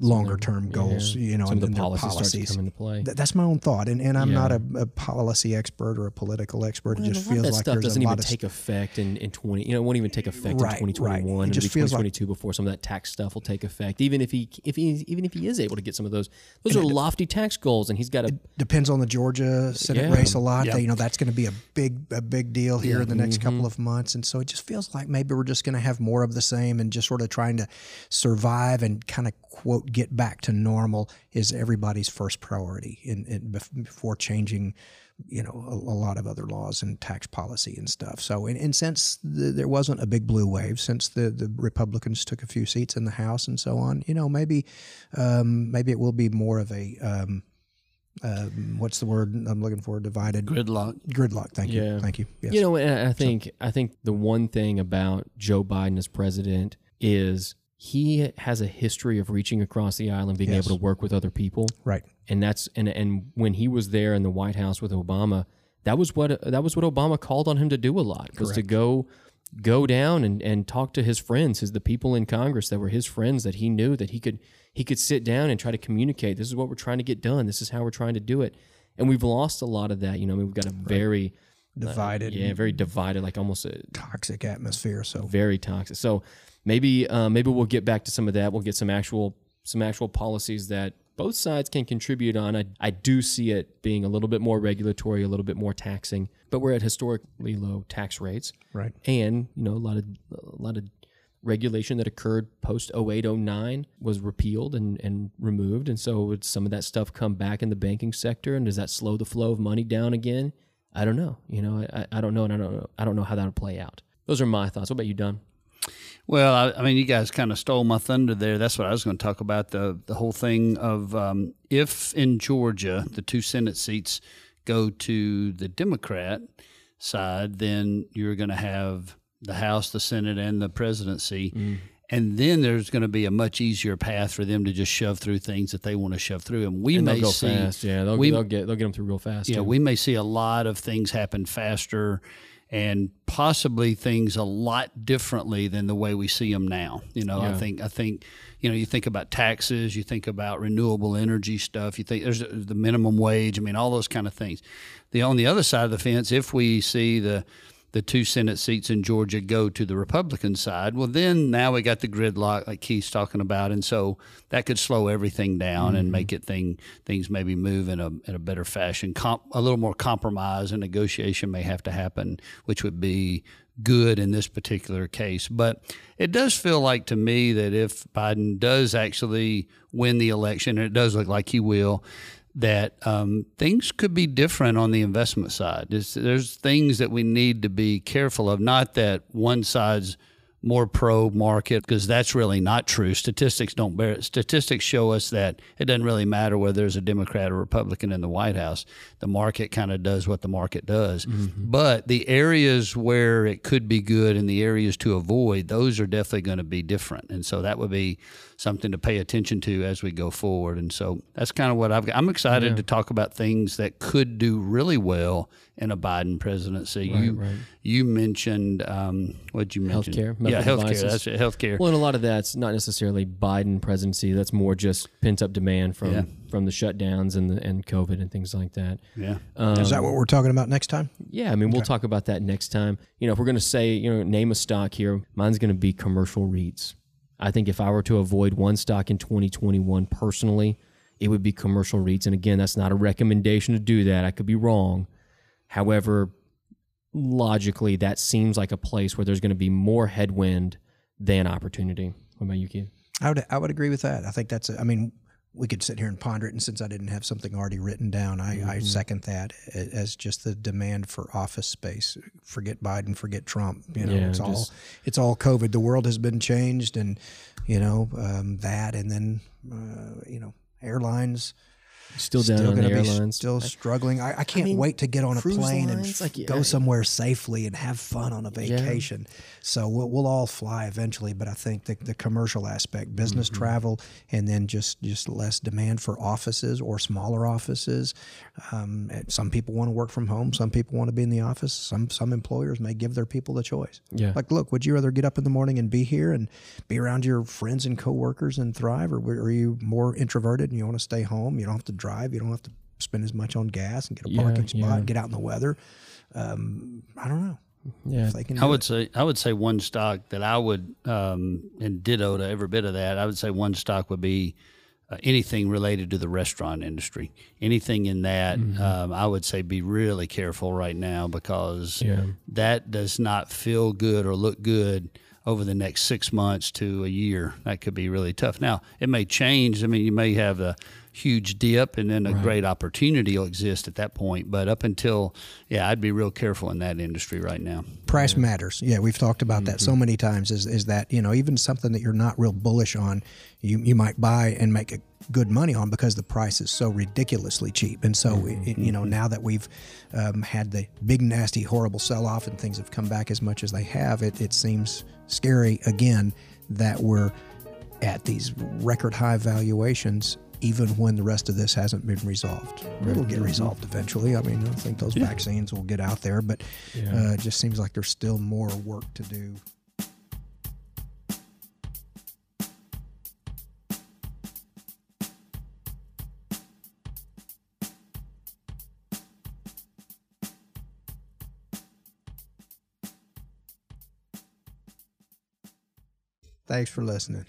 longer term goals, yeah. you know, some and the policies, policies. Start to come into play. Th- that's my own thought. And, and I'm yeah. not a, a policy expert or a political expert. Well, it just feels like there's a lot of that stuff doesn't even take effect in, in twenty, you know, it won't even take effect right, in twenty twenty-one. Right. It just feels twenty twenty-two like, before some of that tax stuff will take effect. Even if he, if he, even if he is able to get some of those, those are it, lofty tax goals, and he's got to. Depends on the Georgia Senate yeah. race a lot. Yep. They, you know, that's going to be a big, a big deal here yeah. in the next mm-hmm. couple of months. And so it just feels like maybe we're just going to have more of the same and just sort of trying to survive and kind of quote, get back to normal is everybody's first priority in, in before changing, you know, a, a lot of other laws and tax policy and stuff. So, and, and since the, there wasn't a big blue wave, since the, the Republicans took a few seats in the House and so on, you know, maybe um, maybe it will be more of a um, uh, what's the word I'm looking for? Divided gridlock. Gridlock. Thank you. Yeah. Thank you. Yes. You know, and I think so, I think the one thing about Joe Biden as president is. He has a history of reaching across the aisle and being yes. able to work with other people. Right. And that's and and when he was there in the White House with Obama, that was what that was what Obama called on him to do a lot, was Correct. to go go down and, and talk to his friends, his the people in Congress that were his friends that he knew that he could he could sit down and try to communicate. This is what we're trying to get done. This is how we're trying to do it. And we've lost a lot of that. You know, I mean, we've got a right. very divided. Uh, yeah, very divided, like almost a toxic atmosphere. So very toxic. So Maybe uh, maybe we'll get back to some of that. We'll get some actual some actual policies that both sides can contribute on. I, I do see it being a little bit more regulatory, a little bit more taxing, but we're at historically low tax rates. Right. And, you know, a lot of a lot of regulation that occurred post oh eight, oh nine was repealed and, and removed. And so would some of that stuff come back in the banking sector? And does that slow the flow of money down again? I don't know. You know, I, I don't know, and I don't know I don't know how that'll play out. Those are my thoughts. What about you, Don? Well, I, I mean, you guys kind of stole my thunder there. That's what I was going to talk about, the the whole thing of um, if in Georgia the two Senate seats go to the Democrat side, then you're going to have the House, the Senate, and the presidency. Mm. And then there's going to be a much easier path for them to just shove through things that they want to shove through. And we and may go see, fast. Yeah, they'll, we, they'll, get, they'll get them through real fast. Yeah, too. We may see a lot of things happen faster and possibly things a lot differently than the way we see them now. You know, yeah. I think, I think, you know, you think about taxes, you think about renewable energy stuff, you think there's the minimum wage, I mean, all those kind of things. The on the other side of the fence, if we see the the two Senate seats in Georgia go to the Republican side, well, then now we got the gridlock like Keith's talking about, and so that could slow everything down mm-hmm. and make it thing things maybe move in a in a better fashion. Comp, a little more compromise and negotiation may have to happen, which would be good in this particular case. But it does feel like to me that if Biden does actually win the election, and it does look like he will, that um, things could be different on the investment side. There's, there's things that we need to be careful of, not that one side's more pro-market, because that's really not true. Statistics don't bear it. Statistics show us that it doesn't really matter whether there's a Democrat or Republican in the White House. The market kind of does what the market does. Mm-hmm. But the areas where it could be good and the areas to avoid, those are definitely going to be different. And so that would be something to pay attention to as we go forward. And so that's kind of what I've got. I'm excited yeah. to talk about things that could do really well in a Biden presidency. Right, you right. you mentioned, um, what'd you mention? Healthcare. Yeah, healthcare. That's it, healthcare. Well, and a lot of that's not necessarily Biden presidency. That's more just pent-up demand from, yeah. from the shutdowns and, the, and COVID and things like that. Yeah. Um, Is that what we're talking about next time? Yeah, I mean, okay. we'll talk about that next time. You know, if we're going to say, you know, name a stock here, mine's going to be commercial REITs. I think if I were to avoid one stock in twenty twenty-one personally, it would be commercial REITs. And again, that's not a recommendation to do that. I could be wrong. However, logically, that seems like a place where there's going to be more headwind than opportunity. What about you, Keith? I would, I would agree with that. I think that's, a, I mean, we could sit here and ponder it. And since I didn't have something already written down, I, mm-hmm. I second that as just the demand for office space. Forget Biden, forget Trump. You know, yeah, it's just, all, it's all COVID. The world has been changed, and, you know, um, that, and then, uh, you know, airlines. Still down still on the airlines. Still struggling. I, I can't I mean, wait to get on a plane lines, and like, yeah, go somewhere safely and have fun on a vacation. Yeah. So we'll, we'll all fly eventually, but I think the, the commercial aspect, business mm-hmm. travel, and then just, just less demand for offices or smaller offices. Um, some people want to work from home. Some people want to be in the office. Some some employers may give their people the choice. Yeah. Like, look, would you rather get up in the morning and be here and be around your friends and coworkers and thrive, or are you more introverted and you want to stay home? You don't have to drive. You don't have to spend as much on gas and get a parking yeah, spot, yeah. get out in the weather. Um, I don't know. Yeah, do I would it. say I would say one stock that I would, um, and ditto to every bit of that, I would say one stock would be uh, anything related to the restaurant industry. Anything in that, mm-hmm. um, I would say be really careful right now, because yeah. that does not feel good or look good over the next six months to a year. That could be really tough. Now, it may change. I mean, you may have a huge dip, and then a right. great opportunity will exist at that point. But up until, yeah, I'd be real careful in that industry right now. Price yeah. matters. Yeah, we've talked about mm-hmm. that so many times, is, is that, you know, even something that you're not real bullish on, you, you might buy and make a good money on because the price is so ridiculously cheap. And so, mm-hmm. it, you know, now that we've um, had the big, nasty, horrible sell-off and things have come back as much as they have, it, it seems scary, again, that we're at these record high valuations, even when the rest of this hasn't been resolved. It'll get resolved eventually. I mean, I think those yeah. vaccines will get out there, but yeah. uh, it just seems like there's still more work to do. Thanks for listening.